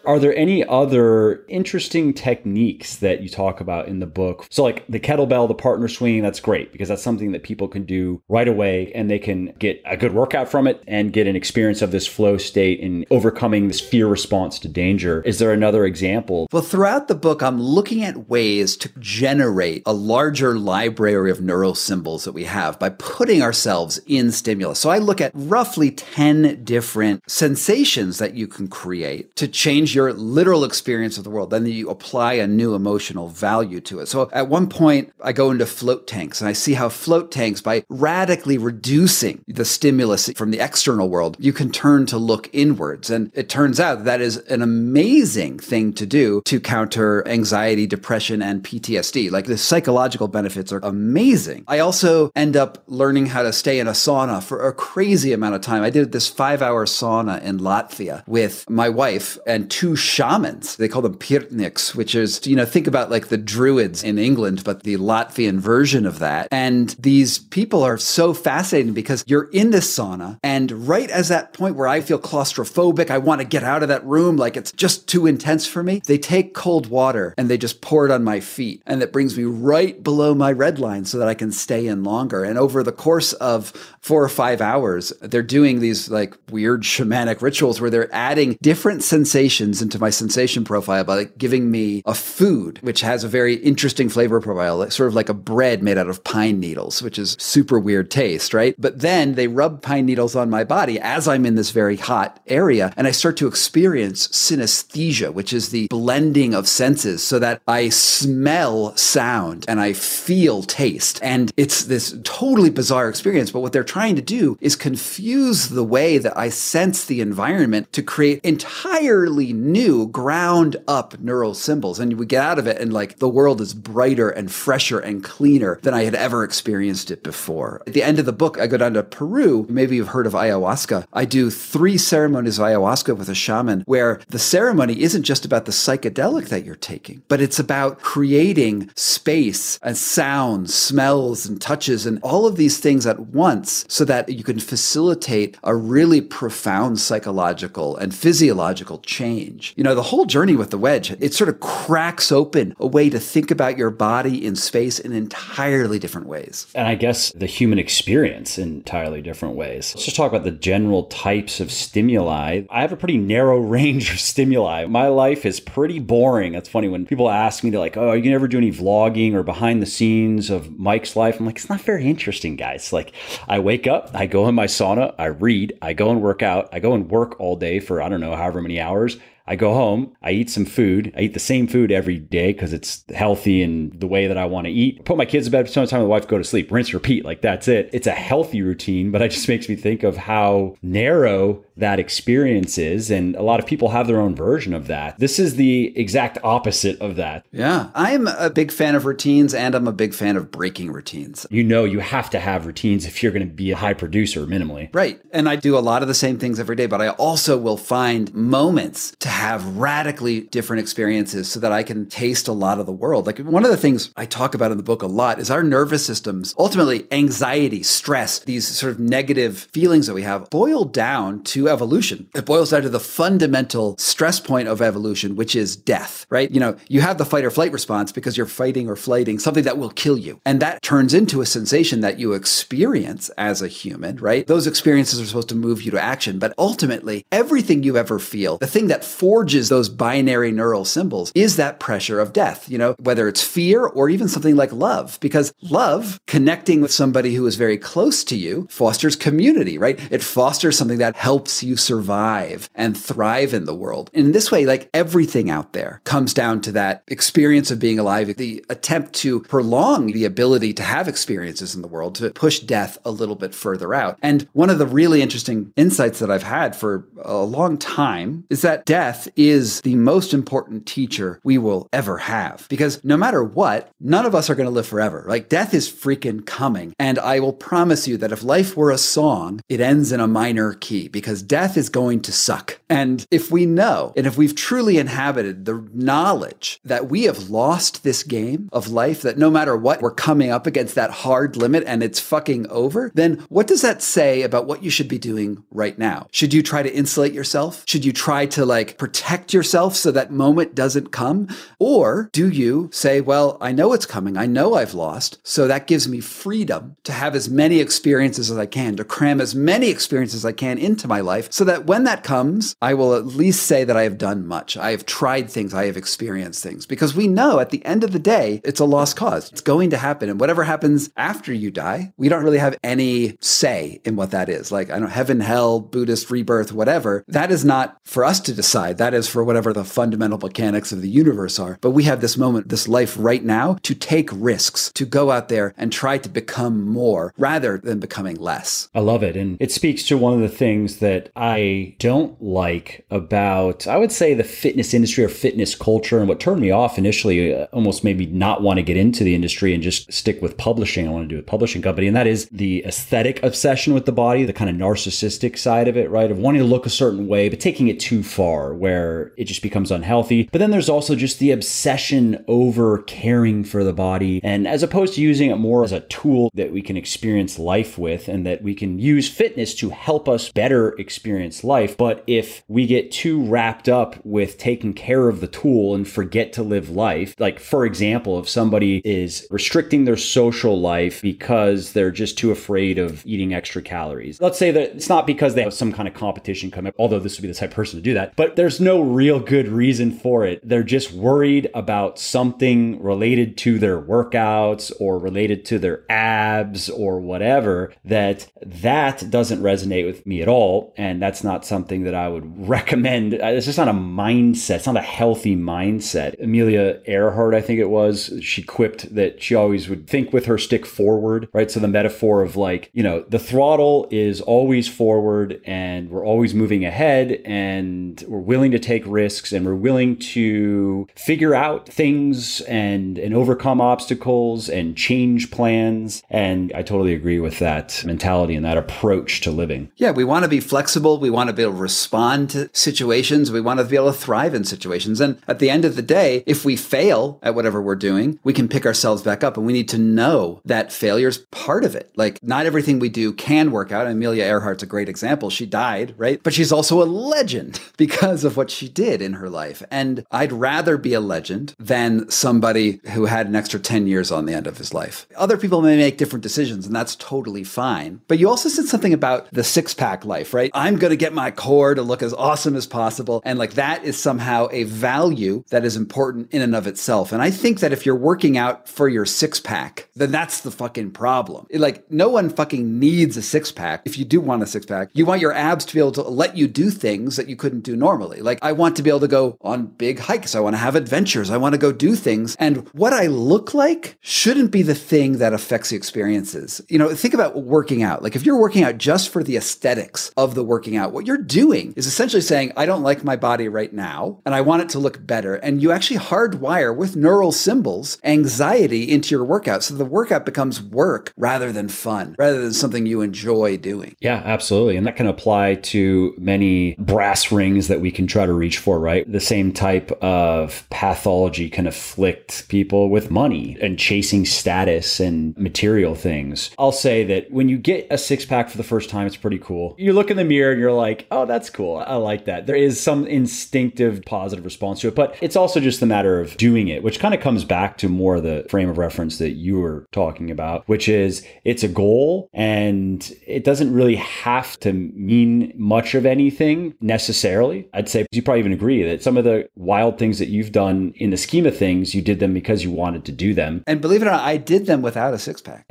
Are there any other interesting techniques that you talk about in the book? So like the kettlebell, the partner swing, that's great because that's something that people can do right away and they can get a good workout from it and get an experience of this flow state and overcoming this fear response to danger. Is there another example? Well, throughout the book, I'm looking at ways to generate a larger library of neural symbols that we have by putting ourselves in stimulus. So I look at roughly ten different sensations that you can create to change your literal experience of the world. Then you apply a new emotional value to it. So at one point, I go into float tanks and I see how float tanks, by radically reducing the stimulus from the external world, you can turn to look inwards. And it turns out that is an amazing thing to do to counter anxiety, depression, and P T S D. Like, the psychological benefits are amazing. I also end up learning how to stay in a sauna for a crazy amount of time. I did this five-hour sauna in Latvia with my wife and two shamans. They call them Pirtniks, which is, you know, think about like the Druids in England, but the Latvian version of that. And these people are so fascinating because you're in this sauna, and right as that point where I feel claustrophobic, I want to get out of that room, like it's just too intense for me, they take cold water and they just pour it on my feet. And that brings me right below my red line so that I can stay in longer. And over the course of four or five hours, they're doing these like weird shamanic rituals where they're adding different sensations into my sensation profile by like giving me a food, which has a very interesting flavor profile, like sort of like a bread made out of pine needles, which is super weird taste, right? But then they rub pine needles on my body as I'm in this very hot area, and I start to experience synesthesia, which is the blending of senses, so that I smell sound and I feel taste. And it's this totally bizarre experience, but what they're trying to do is confuse the way that I sense the environment to create entirely new ground up neural symbols. And we get out of it and like the world is brighter and fresher and cleaner than I had ever experienced it before. At the end of the book, I go down to Peru. Maybe you've heard of ayahuasca. I do three ceremonies of ayahuasca with a shaman where the ceremony isn't just about the psychedelic that you're taking, but it's about creating space and sounds, smells and touches and all of these things at once so that you can facilitate a really profound psychological and physiological change. You know, the whole journey with the Wedge, it sort of cracks open a way to think about your body in space in entirely different ways. And I guess the human experience in entirely different ways. Let's just talk about the general types of stimuli. I have a pretty narrow range of stimuli. My life is pretty boring. That's funny when people ask me, they're like, oh, you never do any vlogging or behind the scenes of Mike's life? I'm like, it's not very interesting, guys. Like, I wake up, I go in my sauna, I read, I go and work out, I go and work all day for, I don't know, however many hours. I go home, I eat some food. I eat the same food every day because it's healthy and the way that I want to eat. I put my kids to bed, spend time with my wife, go to sleep, rinse, repeat. Like, that's it. It's a healthy routine, but it just makes me think of how narrow that experience is. And a lot of people have their own version of that. This is the exact opposite of that. Yeah. I'm a big fan of routines, and I'm a big fan of breaking routines. You know, you have to have routines if you're going to be a high producer minimally. Right. And I do a lot of the same things every day, but I also will find moments to have radically different experiences so that I can taste a lot of the world. Like, one of the things I talk about in the book a lot is our nervous systems, ultimately anxiety, stress, these sort of negative feelings that we have boil down to evolution. It boils down to the fundamental stress point of evolution, which is death, right? You know, you have the fight or flight response because you're fighting or flighting something that will kill you. And that turns into a sensation that you experience as a human, right? Those experiences are supposed to move you to action. But ultimately, everything you ever feel, the thing that forges those binary neural symbols is that pressure of death, you know, whether it's fear or even something like love, because love, connecting with somebody who is very close to you, fosters community, right? It fosters something that helps you survive and thrive in the world. And in this way, like, everything out there comes down to that experience of being alive, the attempt to prolong the ability to have experiences in the world, to push death a little bit further out. And one of the really interesting insights that I've had for a long time is that death is the most important teacher we will ever have. Because no matter what, none of us are going to live forever. Like, death is freaking coming. And I will promise you that if life were a song, it ends in a minor key, because death is going to suck. And if we know, and if we've truly inhabited the knowledge that we have lost this game of life, that no matter what, we're coming up against that hard limit and it's fucking over, then what does that say about what you should be doing right now? Should you try to insulate yourself? Should you try to like protect yourself so that moment doesn't come? Or do you say, well, I know it's coming. I know I've lost. So that gives me freedom to have as many experiences as I can, to cram as many experiences as I can into my life so that when that comes, I will at least say that I have done much. I have tried things. I have experienced things. Because we know at the end of the day, it's a lost cause. It's going to happen. And whatever happens after you die, we don't really have any say in what that is. Like, I don't know, heaven, hell, Buddhist rebirth, whatever. That is not for us to decide. side. That is for whatever the fundamental mechanics of the universe are. But we have this moment, this life right now, to take risks, to go out there and try to become more rather than becoming less. I love it. And it speaks to one of the things that I don't like about, I would say, the fitness industry or fitness culture. And what turned me off initially uh, almost made me not want to get into the industry and just stick with publishing. I want to do a publishing company. And that is the aesthetic obsession with the body, the kind of narcissistic side of it, right? Of wanting to look a certain way, but taking it too far where it just becomes unhealthy. But then there's also just the obsession over caring for the body. And as opposed to using it more as a tool that we can experience life with and that we can use fitness to help us better experience life. But if we get too wrapped up with taking care of the tool and forget to live life, like for example, if somebody is restricting their social life because they're just too afraid of eating extra calories. Let's say that it's not because they have some kind of competition coming up, although this would be the type of person to do that, but there's no real good reason for it. They're just worried about something related to their workouts or related to their abs or whatever, that that doesn't resonate with me at all. And that's not something that I would recommend. It's just not a mindset. It's not a healthy mindset. Amelia Earhart, I think it was, she quipped that she always would think with her stick forward, right? So the metaphor of like, you know, the throttle is always forward and we're always moving ahead and we're willing to take risks and we're willing to figure out things and, and overcome obstacles and change plans. And I totally agree with that mentality and that approach to living. Yeah, we want to be flexible. We want to be able to respond to situations. We want to be able to thrive in situations. And at the end of the day, if we fail at whatever we're doing, we can pick ourselves back up. And we need to know that failure is part of it. Like, not everything we do can work out. Amelia Earhart's a great example. She died, right? But she's also a legend because of what she did in her life. And I'd rather be a legend than somebody who had an extra ten years on the end of his life. Other people may make different decisions, and that's totally fine. But you also said something about the six-pack life, right? I'm going to get my core to look as awesome as possible. And like that is somehow a value that is important in and of itself. And I think that if you're working out for your six-pack, then that's the fucking problem. It, like, no one fucking needs a six-pack. If you do want a six-pack, you want your abs to be able to let you do things that you couldn't do normally. Like, I want to be able to go on big hikes. I want to have adventures. I want to go do things. And what I look like shouldn't be the thing that affects the experiences. You know, think about working out. Like, if you're working out just for the aesthetics of the working out, what you're doing is essentially saying, I don't like my body right now, and I want it to look better. And you actually hardwire with neural symbols anxiety into your workout. So the workout becomes work rather than fun, rather than something you enjoy doing. Yeah, absolutely. And that can apply to many brass rings that we can try to reach for, right? The same type of pathology can afflict people with money and chasing status and material things. I'll say that when you get a six pack for the first time, it's pretty cool. You look in the mirror and you're like, oh, that's cool. I like that. There is some instinctive positive response to it, but it's also just the matter of doing it, which kind of comes back to more of the frame of reference that you were talking about, which is it's a goal and it doesn't really have to mean much of anything necessarily. I'd say you probably even agree that some of the wild things that you've done in the scheme of things, you did them because you wanted to do them. And believe it or not, I did them without a six pack.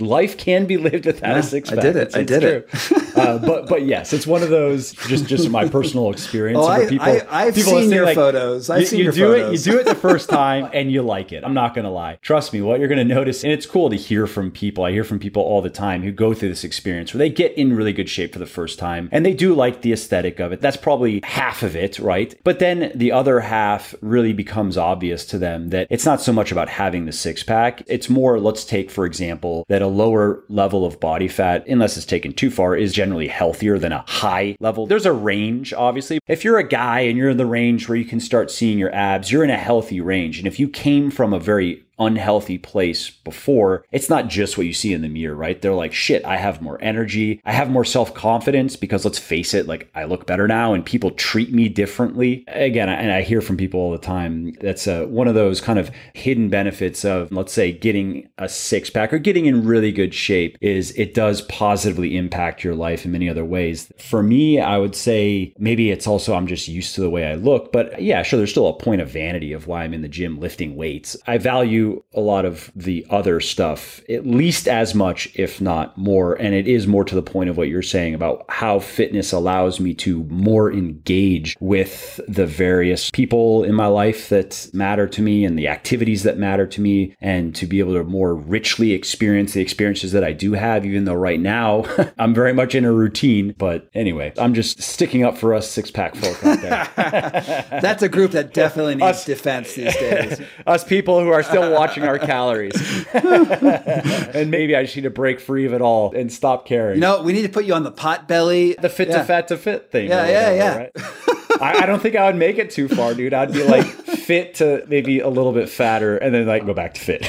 Life can be lived without yeah, a six pack. I did it. It's, I did it's it. True. uh, but but yes, it's one of those, just just my personal experience. Oh, I, people, I, I've people seen your like, photos. I've you, seen you your do photos. It, you do it the first time and you like it. I'm not going to lie. Trust me, what you're going to notice, and it's cool to hear from people. I hear from people all the time who go through this experience where they get in really good shape for the first time and they do like the aesthetic of it. That's probably half of it, right? But then the other half really becomes obvious to them that it's not so much about having the six pack. It's more, let's take, for example, that a lower level of body fat, unless it's taken too far, is generally healthier than a high level. There's a range, obviously. If you're a guy and you're in the range where you can start seeing your abs, you're in a healthy range. And if you came from a very unhealthy place before, it's not just what you see in the mirror, right? They're like, shit, I have more energy. I have more self-confidence because let's face it, like I look better now and people treat me differently. Again, and I hear from people all the time. That's a, one of those kind of hidden benefits of, let's say, getting a six pack or getting in really good shape is it does positively impact your life in many other ways. For me, I would say maybe it's also, I'm just used to the way I look, but yeah, sure. There's still a point of vanity of why I'm in the gym lifting weights. I value do a lot of the other stuff, at least as much, if not more. And it is more to the point of what you're saying about how fitness allows me to more engage with the various people in my life that matter to me and the activities that matter to me, and to be able to more richly experience the experiences that I do have, even though right now I'm very much in a routine. But anyway, I'm just sticking up for us six-pack folk out there. That's a group that definitely needs us, defense these days. Us people who are still watching our calories. And maybe I just need a break free of it all and stop caring. You know, we need to put you on the pot belly. The fit yeah. to fat to fit thing. Yeah, whatever, yeah, yeah. Right? I, I don't think I would make it too far, dude. I'd be like fit to maybe a little bit fatter and then like go back to fit.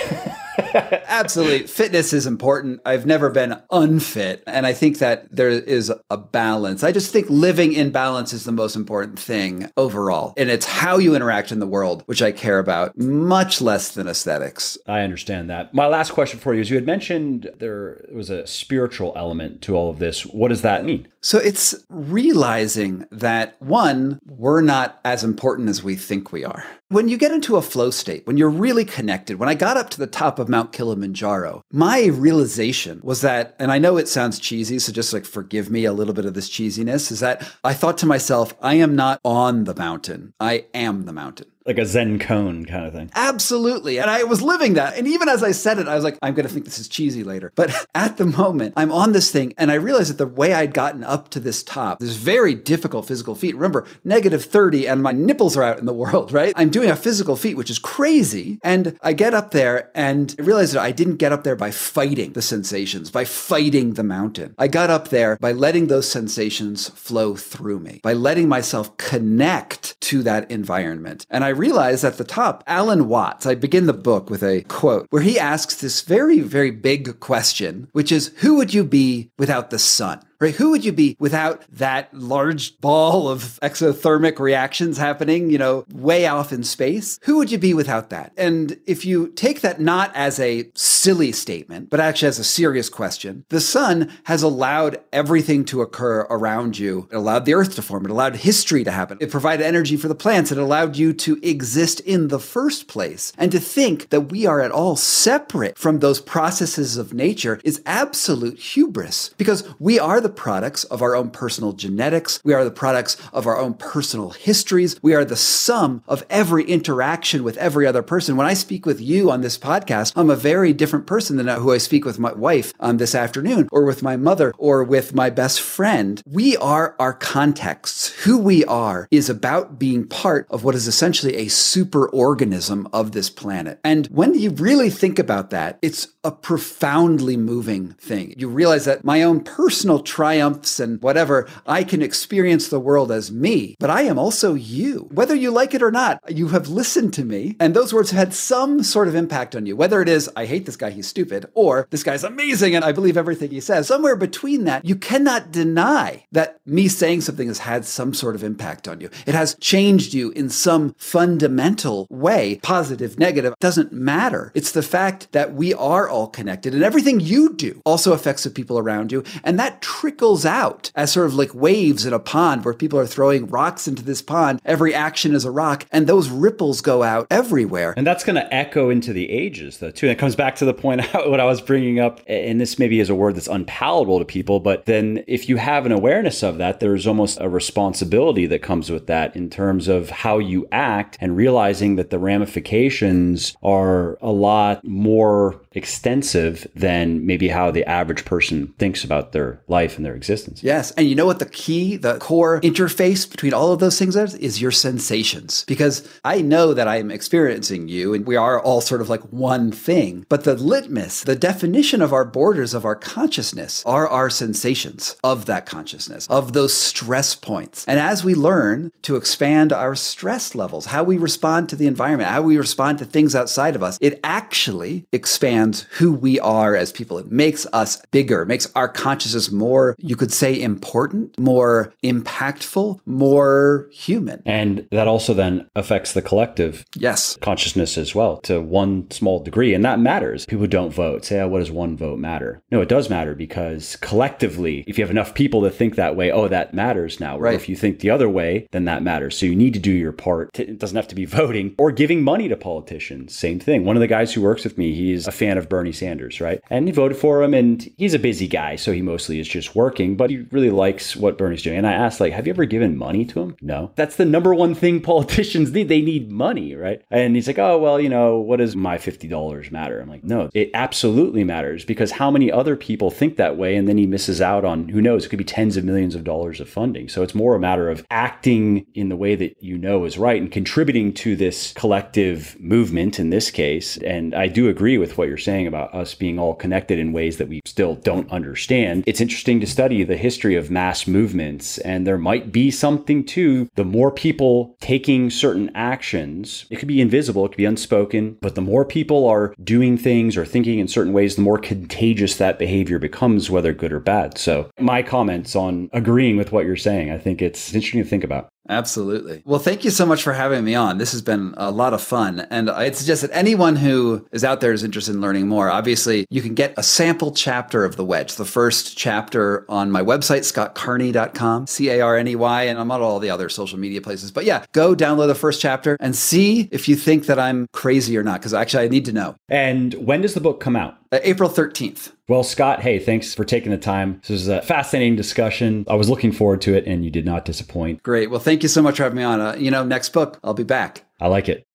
Absolutely. Fitness is important. I've never been unfit. And I think that there is a balance. I just think living in balance is the most important thing overall. And it's how you interact in the world, which I care about much less than aesthetics. I understand that. My last question for you is, you had mentioned there was a spiritual element to all of this. What does that mean? So it's realizing that, one, we're not as important as we think we are. When you get into a flow state, when you're really connected, when I got up to the top of Mount Kilimanjaro, my realization was that, and I know it sounds cheesy, so just like forgive me a little bit of this cheesiness, is that I thought to myself, I am not on the mountain. I am the mountain. Like a Zen cone kind of thing. Absolutely. And I was living that. And even as I said it, I was like, I'm going to think this is cheesy later. But at the moment, I'm on this thing. And I realized that the way I'd gotten up to this top, this very difficult physical feat, remember, negative thirty and my nipples are out in the world, right? I'm doing a physical feat, which is crazy. And I get up there and I realized that I didn't get up there by fighting the sensations, by fighting the mountain. I got up there by letting those sensations flow through me, by letting myself connect to that environment. And I I realized at the top, Alan Watts, I begin the book with a quote where he asks this very, very big question, which is, who would you be without the sun? Right? Who would you be without that large ball of exothermic reactions happening, you know, way off in space? Who would you be without that? And if you take that not as a silly statement, but actually as a serious question, the sun has allowed everything to occur around you. It allowed the earth to form. It allowed history to happen. It provided energy for the plants. It allowed you to exist in the first place. And to think that we are at all separate from those processes of nature is absolute hubris, because we are the products of our own personal genetics. We are the products of our own personal histories. We are the sum of every interaction with every other person. When I speak with you on this podcast, I'm a very different person than who I speak with my wife um, this afternoon, or with my mother, or with my best friend. We are our contexts. Who we are is about being part of what is essentially a superorganism of this planet. And when you really think about that, it's a profoundly moving thing. You realize that my own personal triumphs and whatever, I can experience the world as me, but I am also you. Whether you like it or not, you have listened to me, and those words have had some sort of impact on you, whether it is, I hate this guy, he's stupid, or this guy's amazing and I believe everything he says. Somewhere between that, you cannot deny that me saying something has had some sort of impact on you. It has changed you in some fundamental way, positive, negative, doesn't matter. It's the fact that we are all connected, and everything you do also affects the people around you, and that trickles out as sort of like waves in a pond where people are throwing rocks into this pond. Every action is a rock, and those ripples go out everywhere. And that's going to echo into the ages, though, too. And it comes back to the point what I was bringing up, and this maybe is a word that's unpalatable to people, but then if you have an awareness of that, there's almost a responsibility that comes with that in terms of how you act, and realizing that the ramifications are a lot more extensive than maybe how the average person thinks about their life and their existence. Yes. And you know what the key, the core interface between all of those things is, is your sensations. Because I know that I'm experiencing you and we are all sort of like one thing, but the litmus, the definition of our borders of our consciousness are our sensations of that consciousness, of those stress points. And as we learn to expand our stress levels, how we respond to the environment, how we respond to things outside of us, it actually expands who we are as people. It makes us bigger, makes our consciousness more more, you could say, important, more impactful, more human. And that also then affects the collective yes. consciousness as well to one small degree. And that matters. People don't vote. Say, oh, what does one vote matter? No, it does matter, because collectively, if you have enough people that think that way, oh, that matters now. Right. Or if you think the other way, then that matters. So you need to do your part. It doesn't have to be voting or giving money to politicians. Same thing. One of the guys who works with me, he's a fan of Bernie Sanders, right? And he voted for him, and he's a busy guy, so he mostly is just working, but he really likes what Bernie's doing. And I asked, like, have you ever given money to him? No. That's the number one thing politicians need. They need money, right? And he's like, oh, well, you know, what does my fifty dollars matter? I'm like, no, it absolutely matters, because how many other people think that way? And then he misses out on, who knows, it could be tens of millions of dollars of funding. So it's more a matter of acting in the way that you know is right and contributing to this collective movement in this case. And I do agree with what you're saying about us being all connected in ways that we still don't understand. It's interesting to study the history of mass movements, and there might be something to the more people taking certain actions. It could be invisible, it could be unspoken, but the more people are doing things or thinking in certain ways, the more contagious that behavior becomes, whether good or bad. So my comments on agreeing with what you're saying, I think it's interesting to think about. Absolutely. Well, thank you so much for having me on. This has been a lot of fun. And I'd suggest that anyone who is out there is interested in learning more. Obviously, you can get a sample chapter of The Wedge, the first chapter, on my website, scott carney dot com, C A R N E Y, and I'm on all the other social media places. But yeah, go download the first chapter and see if you think that I'm crazy or not, because actually I need to know. And when does the book come out? April thirteenth. Well, Scott, hey, thanks for taking the time. This was a fascinating discussion. I was looking forward to it, and you did not disappoint. Great. Well, thank you so much for having me on. Uh, you know, next book, I'll be back. I like it.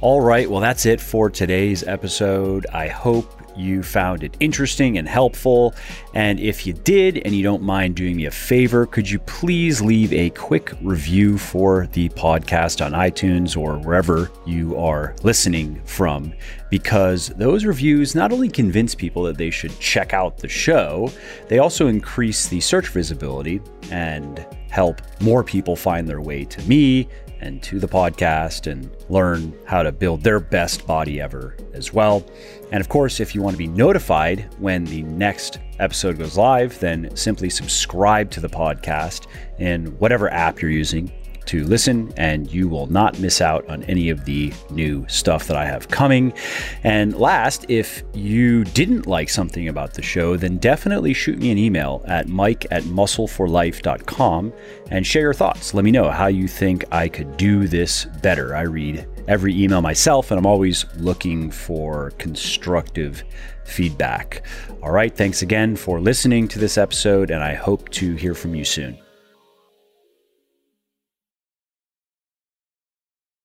All right. Well, that's it for today's episode. I hope you found it interesting and helpful. And if you did, and you don't mind doing me a favor, could you please leave a quick review for the podcast on iTunes or wherever you are listening from? Because those reviews not only convince people that they should check out the show, they also increase the search visibility and help more people find their way to me and to the podcast and learn how to build their best body ever as well. And of course, if you want to be notified when the next episode goes live, then simply subscribe to the podcast in whatever app you're using to listen, and you will not miss out on any of the new stuff that I have coming. And last, if you didn't like something about the show, then definitely shoot me an email at mike at muscle for life dot com and share your thoughts. Let me know how you think I could do this better. I read every email myself, and I'm always looking for constructive feedback. All right, thanks again for listening to this episode, and I hope to hear from you soon.